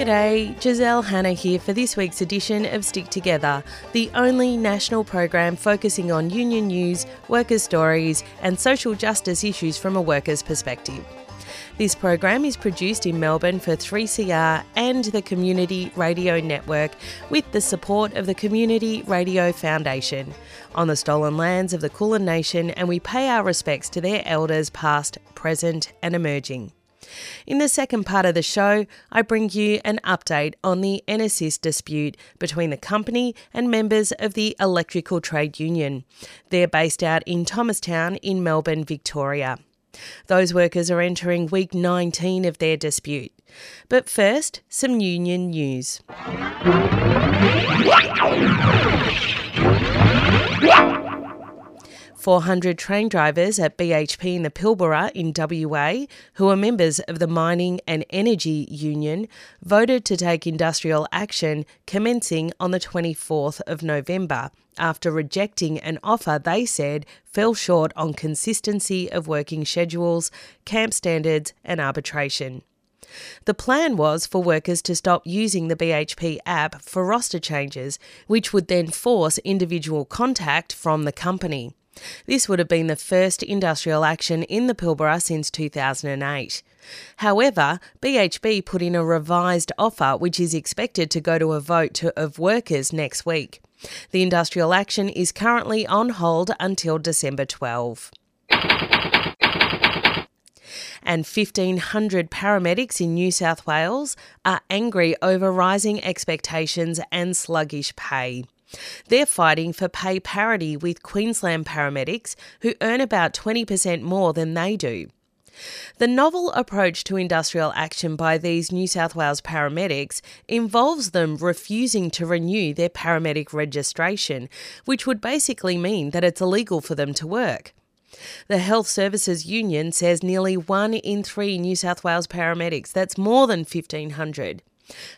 G'day, Giselle Hanna here for this week's edition of Stick Together, the only national program focusing on union news, workers' stories and social justice issues from a worker's perspective. This program is produced in Melbourne for 3CR and the Community Radio Network with the support of the Community Radio Foundation on the stolen lands of the Kulin Nation, and we pay our respects to their elders past, present and emerging. In the second part of the show, I bring you an update on the EnerSys dispute between the company and members of the Electrical Trade Union. They're based out in Thomastown in Melbourne, Victoria. Those workers are entering week 19 of their dispute. But first, some union news. Yeah. 400 train drivers at BHP in the Pilbara in WA, who are members of the Mining and Energy Union, voted to take industrial action commencing on the 24th of November after rejecting an offer they said fell short on consistency of working schedules, camp standards and arbitration. The plan was for workers to stop using the BHP app for roster changes, which would then force individual contact from the company. This would have been the first industrial action in the Pilbara since 2008. However, BHP put in a revised offer which is expected to go to a vote of workers next week. The industrial action is currently on hold until December 12. And 1,500 paramedics in New South Wales are angry over rising expectations and sluggish pay. They're fighting for pay parity with Queensland paramedics who earn about 20% more than they do. The novel approach to industrial action by these New South Wales paramedics involves them refusing to renew their paramedic registration, which would basically mean that it's illegal for them to work. The Health Services Union says nearly 1 in 3 New South Wales paramedics, that's more than 1,500,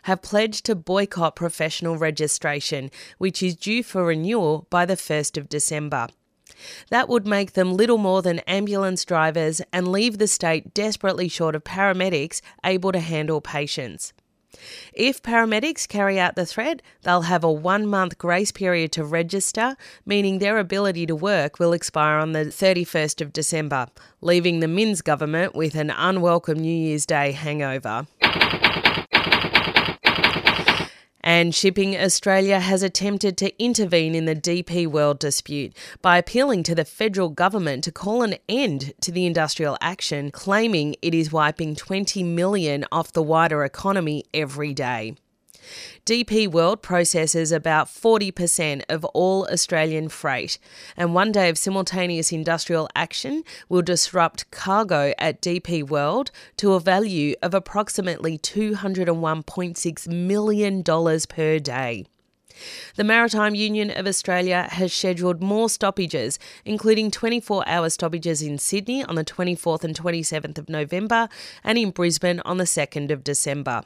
have pledged to boycott professional registration, which is due for renewal by the 1st of December. That would make them little more than ambulance drivers and leave the state desperately short of paramedics able to handle patients. If paramedics carry out the threat, they'll have a 1-month grace period to register, meaning their ability to work will expire on the 31st of December, leaving the MINS government with an unwelcome New Year's Day hangover. And Shipping Australia has attempted to intervene in the DP World dispute by appealing to the federal government to call an end to the industrial action, claiming it is wiping $20 million off the wider economy every day. DP World processes about 40% of all Australian freight, and one day of simultaneous industrial action will disrupt cargo at DP World to a value of approximately $201.6 million per day. The Maritime Union of Australia has scheduled more stoppages, including 24-hour stoppages in Sydney on the 24th and 27th of November and in Brisbane on the 2nd of December.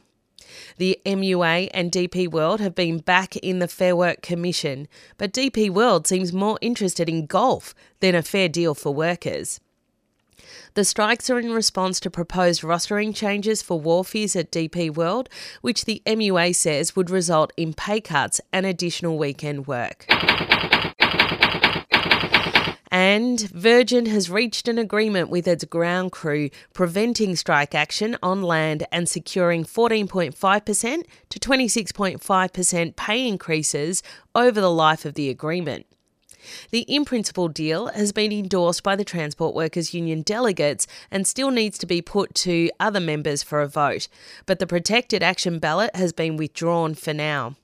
The MUA and DP World have been back in the Fair Work Commission, but DP World seems more interested in golf than a fair deal for workers. The strikes are in response to proposed rostering changes for wharfies at DP World, which the MUA says would result in pay cuts and additional weekend work. And Virgin has reached an agreement with its ground crew, preventing strike action on land and securing 14.5% to 26.5% pay increases over the life of the agreement. The in-principle deal has been endorsed by the Transport Workers Union delegates and still needs to be put to other members for a vote, but the protected action ballot has been withdrawn for now.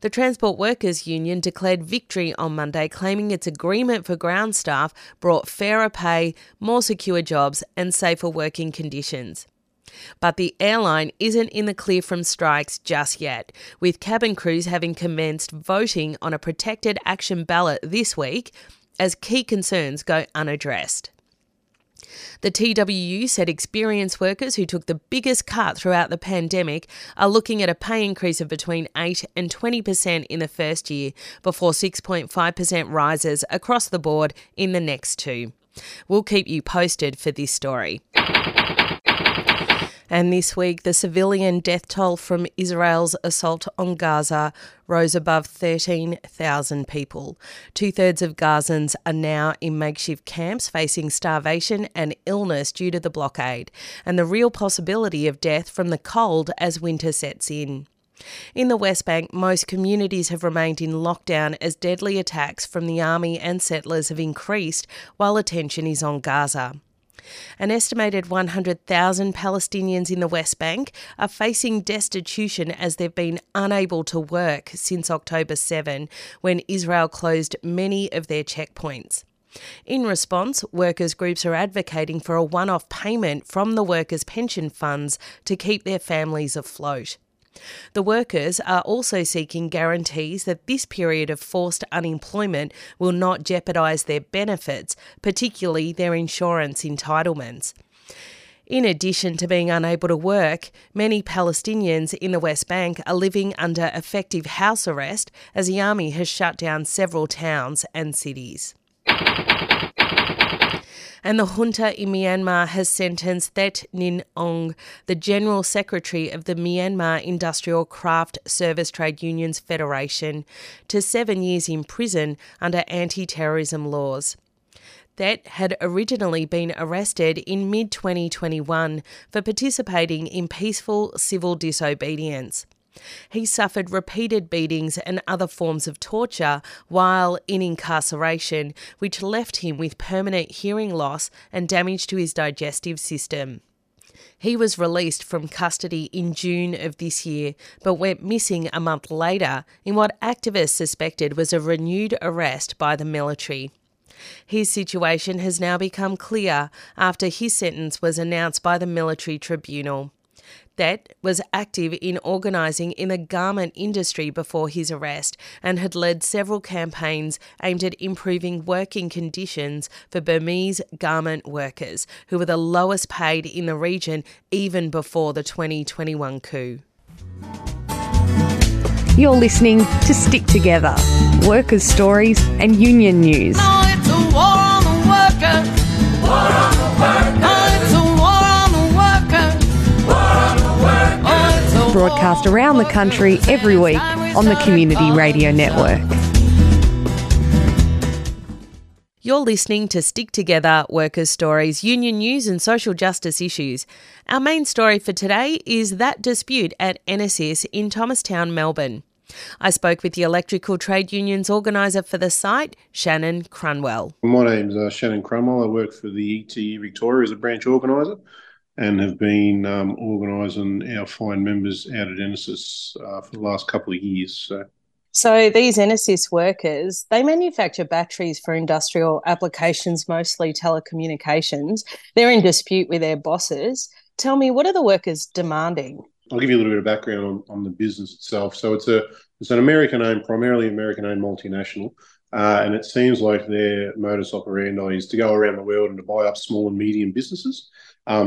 The Transport Workers Union declared victory on Monday, claiming its agreement for ground staff brought fairer pay, more secure jobs and safer working conditions. But the airline isn't in the clear from strikes just yet, with cabin crews having commenced voting on a protected action ballot this week as key concerns go unaddressed. The TWU said experienced workers who took the biggest cut throughout the pandemic are looking at a pay increase of between 8 and 20% in the first year before 6.5% rises across the board in the next two. We'll keep you posted for this story. And this week, the civilian death toll from Israel's assault on Gaza rose above 13,000 people. 2/3 of Gazans are now in makeshift camps facing starvation and illness due to the blockade, and the real possibility of death from the cold as winter sets in. In the West Bank, most communities have remained in lockdown as deadly attacks from the army and settlers have increased while attention is on Gaza. An estimated 100,000 Palestinians in the West Bank are facing destitution as they've been unable to work since October 7, when Israel closed many of their checkpoints. In response, workers' groups are advocating for a one-off payment from the workers' pension funds to keep their families afloat. The workers are also seeking guarantees that this period of forced unemployment will not jeopardise their benefits, particularly their insurance entitlements. In addition to being unable to work, many Palestinians in the West Bank are living under effective house arrest as the army has shut down several towns and cities. And the junta in Myanmar has sentenced Thet Ninh Ong, the General Secretary of the Myanmar Industrial Craft Service Trade Unions Federation, to 7 years in prison under anti-terrorism laws. Thet had originally been arrested in mid-2021 for participating in peaceful civil disobedience. He suffered repeated beatings and other forms of torture while in incarceration, which left him with permanent hearing loss and damage to his digestive system. He was released from custody in June of this year, but went missing a month later in what activists suspected was a renewed arrest by the military. His situation has now become clear after his sentence was announced by the military tribunal. Thet was active in organising in the garment industry before his arrest and had led several campaigns aimed at improving working conditions for Burmese garment workers, who were the lowest paid in the region even before the 2021 coup. You're listening to Stick Together, workers' stories and union news. No, it's a war on the workers. War on the workers. No, it's a broadcast around the country every week on the Community Radio Network. You're listening to Stick Together, Workers' Stories, Union News and Social Justice Issues. Our main story for today is that dispute at EnerSys in Thomastown, Melbourne. I spoke with the Electrical Trade Unions organiser for the site, Shannon Cronwell. My name's Shannon Cronwell. I work for the ETU Victoria as a branch organiser, and have been organising our fine members out at EnerSys for the last couple of years. So these EnerSys workers, they manufacture batteries for industrial applications, mostly telecommunications. They're in dispute with their bosses. Tell me, what are the workers demanding? I'll give you a little bit of background on the business itself. So it's an American-owned, primarily American-owned multinational, and it seems like their modus operandi is to go around the world and to buy up small and medium businesses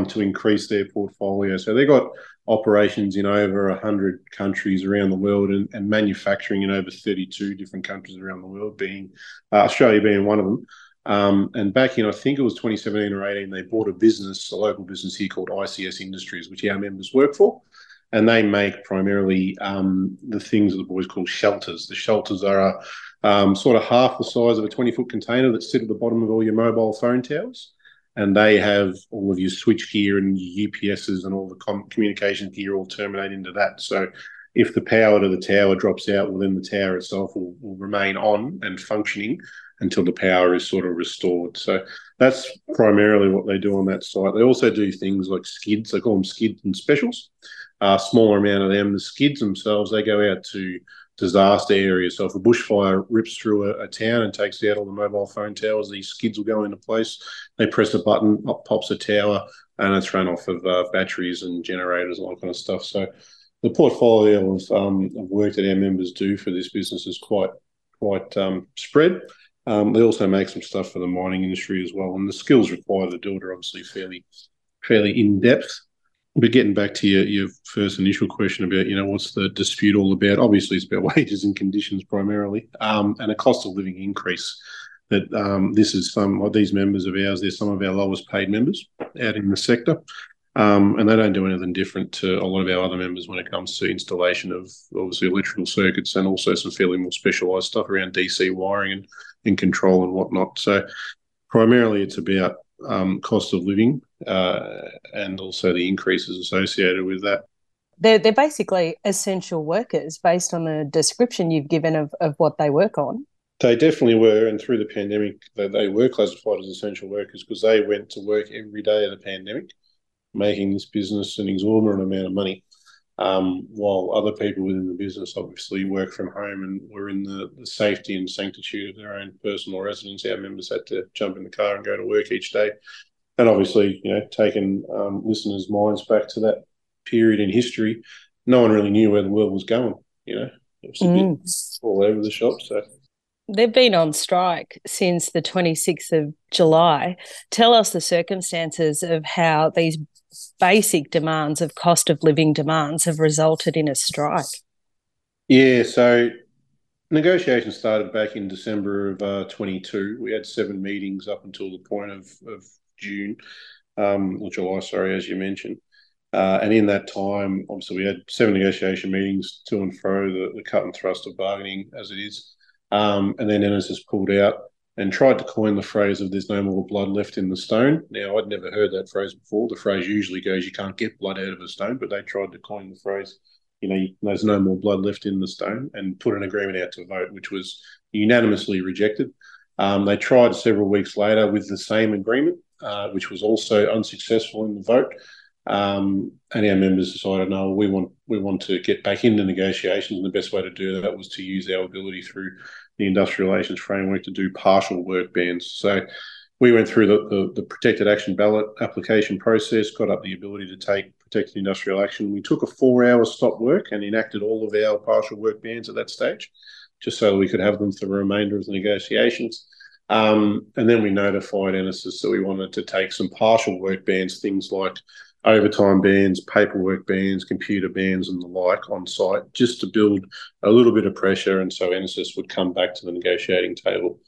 to increase their portfolio. So they've got operations in over 100 countries around the world and manufacturing in over 32 different countries around the world, being Australia being one of them. And back in, I think it was 2017 or 18, they bought a business, a local business here called ICS Industries, which our members work for. And they make primarily the things that the boys call shelters. The shelters are sort of half the size of a 20-foot container that sit at the bottom of all your mobile phone towers. And they have all of your switch gear and your UPSs and all the communication gear all terminate into that. So if the power to the tower drops out, well, then the tower itself will remain on and functioning until the power is sort of restored. So that's primarily what they do on that site. They also do things like skids. They call them skids and specials. A smaller amount of them. The skids themselves, they go out to disaster areas. So if a bushfire rips through a town and takes out all the mobile phone towers, these skids will go into place. They press a button, up pops a tower, and it's run off of batteries and generators and all that kind of stuff. So the portfolio of work that our members do for this business is quite spread. They also make some stuff for the mining industry as well, and the skills required to do it are obviously fairly in-depth. But getting back to your first initial question about, what's the dispute all about? Obviously, it's about wages and conditions primarily, and a cost of living increase. That these members of ours, they're some of our lowest paid members out in the sector, And they don't do anything different to a lot of our other members when it comes to installation of obviously electrical circuits and also some fairly more specialised stuff around DC wiring and control and whatnot. So primarily it's about cost of living and also the increases associated with that. They're basically essential workers based on the description you've given of what they work on. They definitely were, and through the pandemic, they were classified as essential workers because they went to work every day of the pandemic, making this business an exorbitant amount of money, while other people within the business obviously work from home and were in the safety and sanctitude of their own personal residence. Our members had to jump in the car and go to work each day. And obviously, you know, taking listeners' minds back to that period in history, no one really knew where the world was going, you know. It was a bit all over the shop, so... They've been on strike since the 26th of July. Tell us the circumstances of how these basic demands of cost of living demands have resulted in a strike. Yeah, so negotiations started back in December of 22. We had 7 meetings up until the point of June, or July, sorry, as you mentioned. And in that time, obviously, we had 7 negotiation meetings to and fro, the cut and thrust of bargaining as it is. And then EnerSys pulled out and tried to coin the phrase of "there's no more blood left in the stone." Now, I'd never heard that phrase before. The phrase usually goes, "you can't get blood out of a stone," but they tried to coin the phrase, you know, "there's no more blood left in the stone," and put an agreement out to vote, which was unanimously rejected. They tried several weeks later with the same agreement, which was also unsuccessful in the vote. And our members decided, no, we want to get back into negotiations, and the best way to do that was to use our ability through the industrial relations framework to do partial work bans. So we went through the protected action ballot application process, got up the ability to take protected industrial action. We took a 4-hour stop work and enacted all of our partial work bans at that stage, just so we could have them for the remainder of the negotiations. And then we notified EnerSys that we wanted to take some partial work bans, things like overtime bans, paperwork bans, computer bans and the like on site, just to build a little bit of pressure, and so EnerSys would come back to the negotiating table.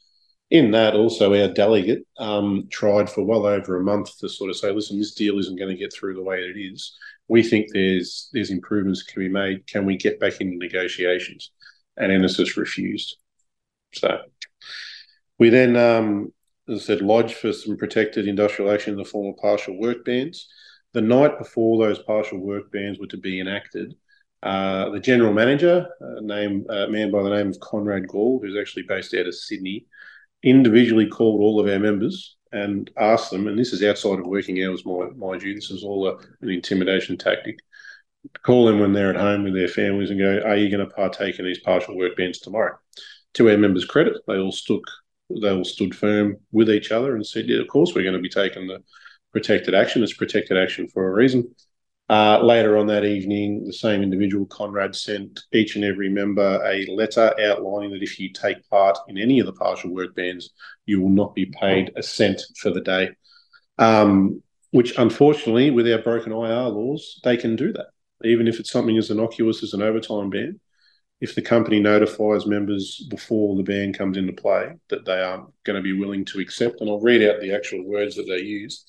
In that also our delegate tried for well over a month to sort of say, listen, this deal isn't going to get through the way it is. We think there's improvements can be made. Can we get back into negotiations? And EnerSys refused. So we then, as I said, lodged for some protected industrial action in the form of partial work bans. The night before those partial work bans were to be enacted, the general manager, a man by the name of Conrad Gall, who's actually based out of Sydney, individually called all of our members and asked them, and this is outside of working hours, mind you, this is all an intimidation tactic, call them when they're at home with their families and go, are you going to partake in these partial work bans tomorrow? To our members' credit, they all stood firm with each other and said, yeah, of course, we're going to be taking the protected action. It's protected action for a reason. Later on that evening, the same individual, Conrad, sent each and every member a letter outlining that if you take part in any of the partial work bans, you will not be paid a cent for the day, which unfortunately, with our broken IR laws, they can do that. Even if it's something as innocuous as an overtime ban, if the company notifies members before the ban comes into play that they aren't going to be willing to accept, and I'll read out the actual words that they use.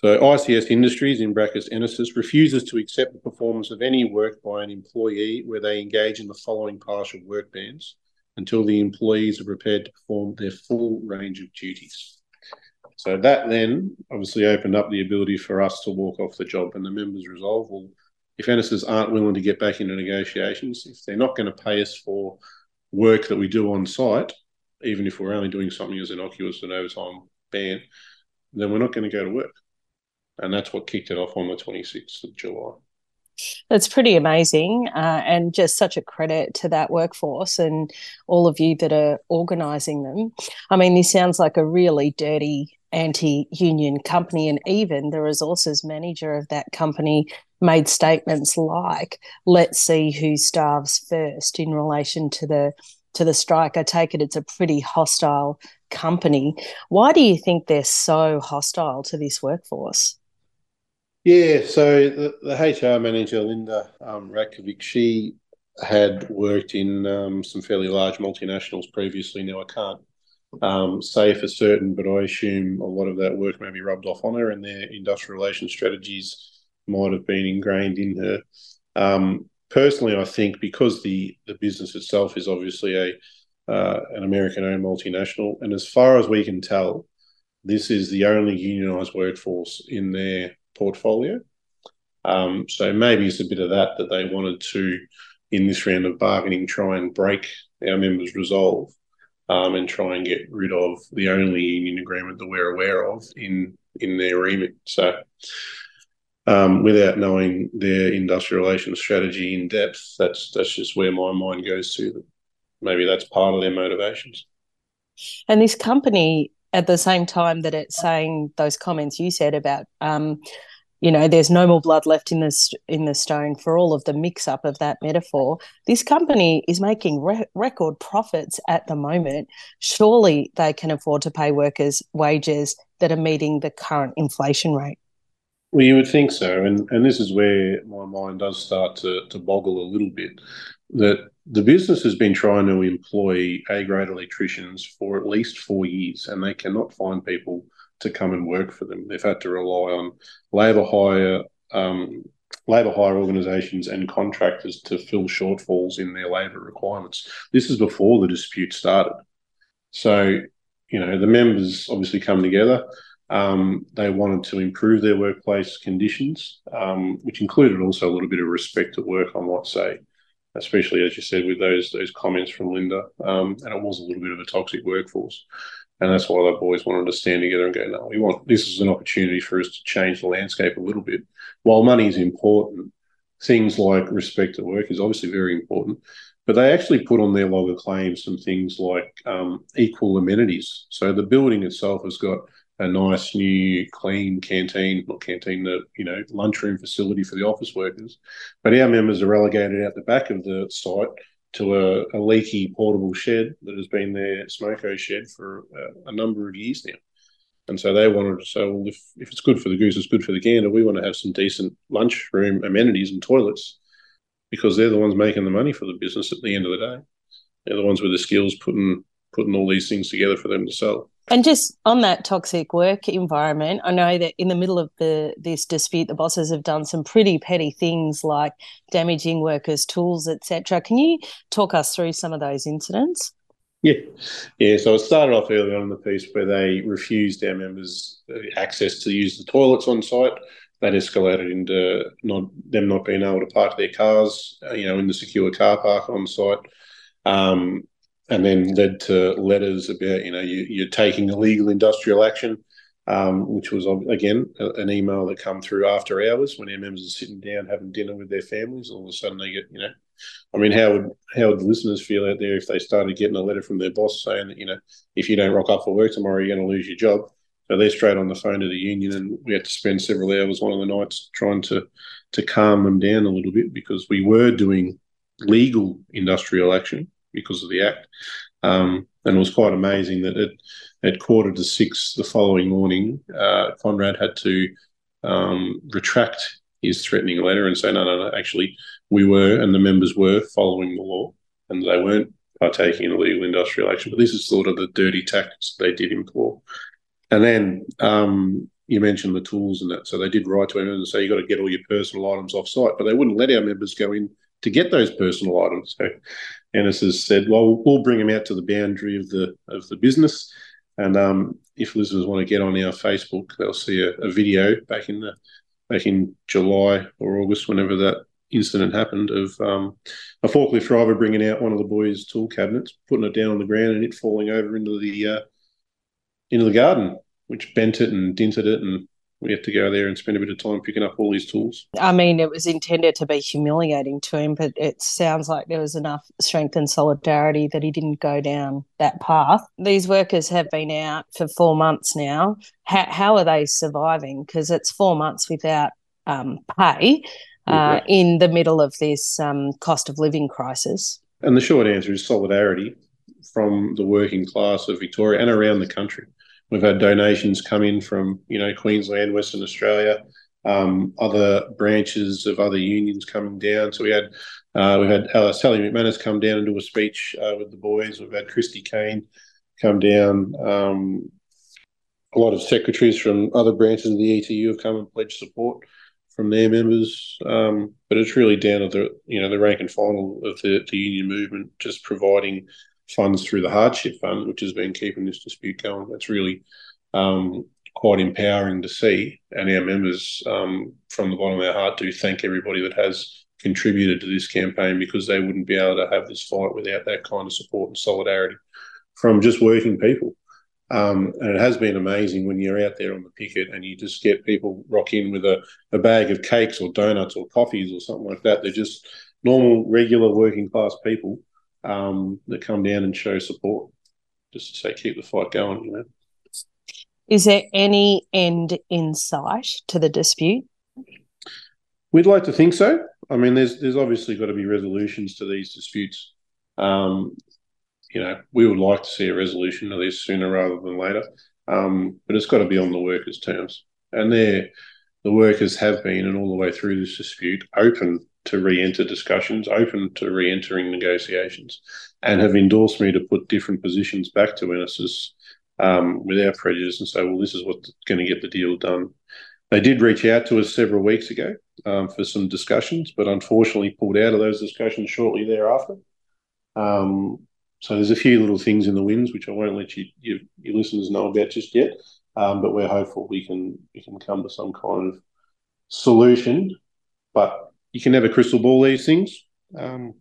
So ICS Industries, in brackets EnerSys, refuses to accept the performance of any work by an employee where they engage in the following partial work bans until the employees are prepared to perform their full range of duties. So that then obviously opened up the ability for us to walk off the job, and the members resolve, well, if EnerSys aren't willing to get back into negotiations, if they're not going to pay us for work that we do on site, even if we're only doing something as innocuous as an overtime ban, then we're not going to go to work. And that's what kicked it off on the 26th of July. That's pretty amazing, and just such a credit to that workforce and all of you that are organising them. I mean, this sounds like a really dirty anti-union company, and even the resources manager of that company made statements like, let's see who starves first in relation to the strike. I take it it's a pretty hostile company. Why do you think they're so hostile to this workforce? Yeah, so the HR manager, Linda Rakovic, she had worked in some fairly large multinationals previously. Now, I can't say for certain, but I assume a lot of that work may be rubbed off on her, and their industrial relations strategies might have been ingrained in her. Personally, I think because the business itself is obviously an American-owned multinational, and as far as we can tell, this is the only unionised workforce in their portfolio. So maybe it's a bit of that they wanted to, in this round of bargaining, try and break our members' resolve and try and get rid of the only union agreement that we're aware of in their remit. So without knowing their industrial relations strategy in depth, that's just where my mind goes to that. Maybe that's part of their motivations. And this company, at the same time that it's saying those comments you said about, you know, there's no more blood left in the stone, for all of the mix-up of that metaphor, this company is making record profits at the moment. Surely they can afford to pay workers wages that are meeting the current inflation rate. Well, you would think so, and this is where my mind does start to boggle a little bit, that the business has been trying to employ A-grade electricians for at least 4 years, and they cannot find people to come and work for them. They've had to rely on labour hire organisations and contractors to fill shortfalls in their labour requirements. This is before the dispute started. So, you know, the members obviously come together. They wanted to improve their workplace conditions, which included also a little bit of respect at work, I might say, especially, as you said, with those comments from Linda. And it was a little bit of a toxic workforce. And that's why the boys wanted to stand together and go, no, this is an opportunity for us to change the landscape a little bit. While money is important, things like respect at work is obviously very important. But they actually put on their log of claims some things like equal amenities. So the building itself has got a nice new clean lunchroom facility for the office workers. But our members are relegated out the back of the site to a leaky portable shed that has been their smoko shed for a number of years now. And so they wanted to say, well, if it's good for the goose, it's good for the gander. We want to have some decent lunchroom amenities and toilets, because they're the ones making the money for the business at the end of the day. They're the ones with the skills putting all these things together for them to sell. And just on that toxic work environment, I know that in the middle of this dispute, the bosses have done some pretty petty things like damaging workers' tools, etc. Can you talk us through some of those incidents? Yeah. So it started off early on in the piece where they refused our members access to use the toilets on site. That escalated into them not being able to park their cars, in the secure car park on site. And then led to letters about, you're taking illegal industrial action, which was, again, an email that come through after hours when our members are sitting down having dinner with their families. All of a sudden they get, how would the listeners feel out there if they started getting a letter from their boss saying that, if you don't rock up for work tomorrow, you're going to lose your job? So they're straight on the phone to the union, and we had to spend several hours one of the nights trying to calm them down a little bit, because we were doing legal industrial action because of the Act. And it was quite amazing that at 5:45 the following morning, Conrad had to retract his threatening letter and say, no, actually we were, and the members were following the law, and they weren't partaking in illegal industrial action. But this is sort of the dirty tactics they did employ. And then you mentioned the tools and that. So they did write to our members and say, you've got to get all your personal items off site, but they wouldn't let our members go in to get those personal items. So EnerSys said, well, we'll bring them out to the boundary of the business. And if listeners want to get on our Facebook, they'll see a video back in July or August, whenever that incident happened, of a forklift driver bringing out one of the boys' tool cabinets, putting it down on the ground, and it falling over into the garden, which bent it and dented it, and we had to go there and spend a bit of time picking up all these tools. I mean, it was intended to be humiliating to him, but it sounds like there was enough strength and solidarity that he didn't go down that path. These workers have been out for 4 months now. How are they surviving? Because it's 4 months without pay in the middle of this cost of living crisis. And the short answer is solidarity from the working class of Victoria and around the country. We've had donations come in from, Queensland, Western Australia, other branches of other unions coming down. So we had Sally McManus come down and do a speech with the boys. We've had Christy Kane come down. A lot of secretaries from other branches of the ETU have come and pledged support from their members, but it's really down to the rank and final of the union movement, just providing funds through the hardship fund, which has been keeping this dispute going. That's really quite empowering to see, and our members from the bottom of our heart do thank everybody that has contributed to this campaign, because they wouldn't be able to have this fight without that kind of support and solidarity from just working people. And it has been amazing when you're out there on the picket and you just get people rock in with a bag of cakes or donuts or coffees or something like that. They're just normal, regular working class people that come down and show support, just to say keep the fight going, you know. Is there any end in sight to the dispute? We'd like to think so. I mean, there's obviously got to be resolutions to these disputes. We would like to see a resolution of this sooner rather than later, but it's got to be on the workers' terms. And the workers have been, and all the way through this dispute, open to re-enter discussions, open to re-entering negotiations, and have endorsed me to put different positions back to EnerSys without prejudice and say, well, this is what's going to get the deal done. They did reach out to us several weeks ago for some discussions, but unfortunately pulled out of those discussions shortly thereafter. So there's a few little things in the winds which I won't let your listeners know about just yet, but we're hopeful we can come to some kind of solution. But you can never crystal ball these things. But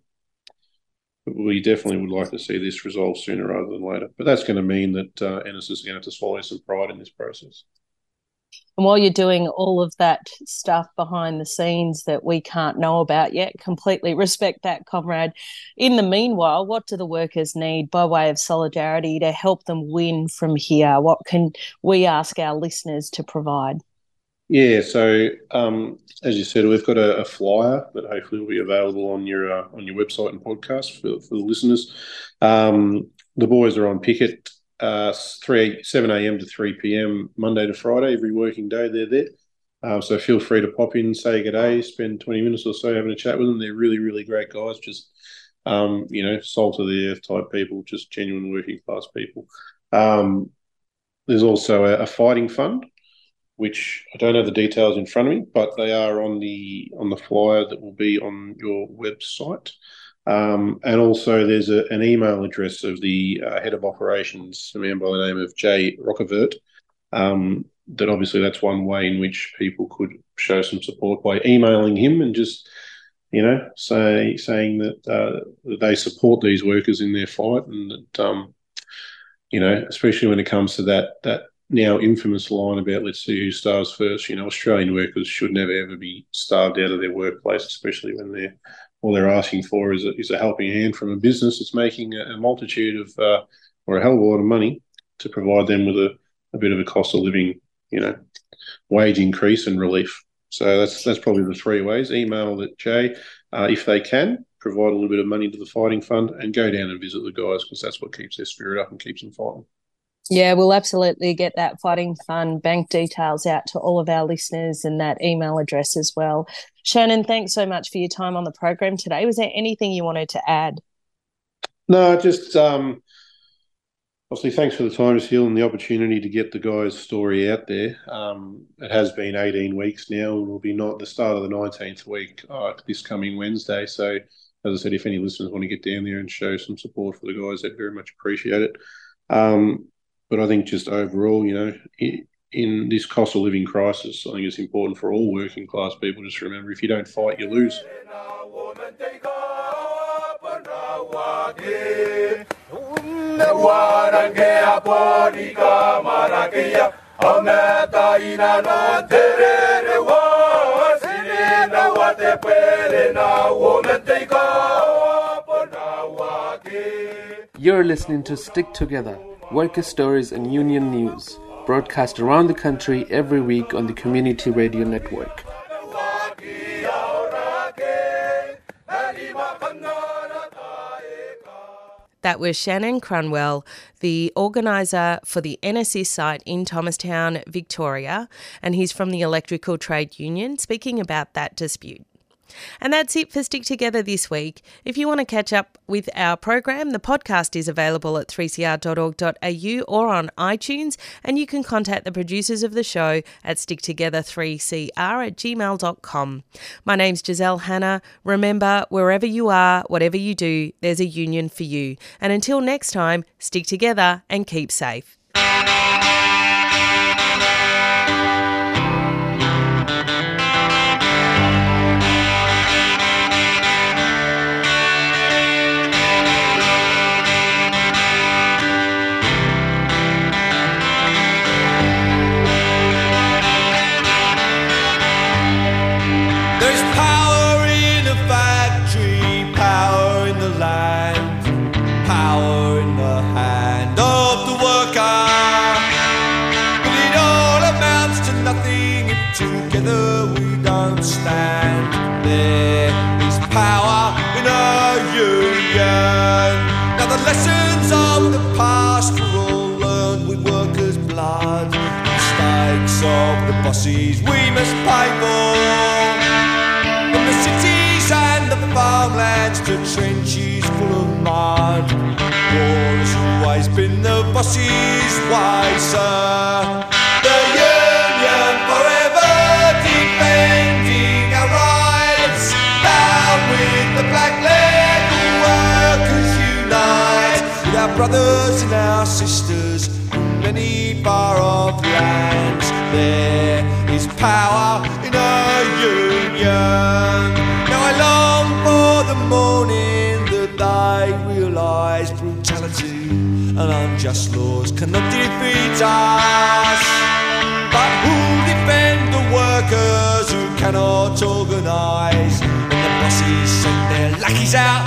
we definitely would like to see this resolved sooner rather than later. But that's going to mean that EnerSys is going to have to swallow some pride in this process. And while you're doing all of that stuff behind the scenes that we can't know about yet, completely respect that, Comrade. In the meanwhile, what do the workers need by way of solidarity to help them win from here? What can we ask our listeners to provide? Yeah, so as you said, we've got a flyer that hopefully will be available on your website and podcast for the listeners. The boys are on picket 7 a.m. to 3 p.m. Monday to Friday, every working day they're there. So feel free to pop in, say good day, spend 20 minutes or so having a chat with them. They're really, really great guys, just, salt of the earth type people, just genuine working class people. There's also a fighting fund, which I don't have the details in front of me, but they are on the flyer that will be on your website. And also there's an email address of the head of operations, a man by the name of Jay Rockavert, that obviously that's one way in which people could show some support by emailing him and just, saying that they support these workers in their fight, and that, especially when it comes to that now infamous line about let's see who starves first, Australian workers should never ever be starved out of their workplace, especially when they're... all they're asking for is a helping hand from a business that's making a multitude of or a hell of a lot of money, to provide them with a bit of a cost of living, wage increase and relief. So that's probably the three ways. Email at Jay, if they can, provide a little bit of money to the fighting fund, and go down and visit the guys, because that's what keeps their spirit up and keeps them fighting. Yeah, we'll absolutely get that fighting fund bank details out to all of our listeners, and that email address as well. Shannon, thanks so much for your time on the program today. Was there anything you wanted to add? No, just obviously thanks for the time, Giselle, and the opportunity to get the guys' story out there. It has been 18 weeks now, and will be not the start of the 19th week this coming Wednesday. So, as I said, if any listeners want to get down there and show some support for the guys, I'd very much appreciate it. But I think just overall, in this cost of living crisis, I think it's important for all working class people just remember, if you don't fight, you lose. You're listening to Stick Together, Worker Stories and Union News, broadcast around the country every week on the Community Radio Network. That was Shannon Cronwell, the organiser for the EnerSys site in Thomastown, Victoria, and he's from the Electrical Trade Union, speaking about that dispute. And that's it for Stick Together this week. If you want to catch up with our program, the podcast is available at 3cr.org.au or on iTunes, and you can contact the producers of the show at sticktogether3cr@gmail.com. My name's Giselle Hanna. Remember, wherever you are, whatever you do, there's a union for you. And until next time, stick together and keep safe. Lessons of the past were all learned with workers' blood. Mistakes of the bosses we must pay for. From the cities and the farmlands to trenches full of mud, war has always been the bosses' way, sir. The union forever defending our rights, down with the black leather workers unite. Our brothers and our sisters from many far-off lands, there is power in a union. Now I long for the morning that they realise brutality and unjust laws cannot defeat us. But who'll defend the workers who cannot organise? When the bosses send their lackeys out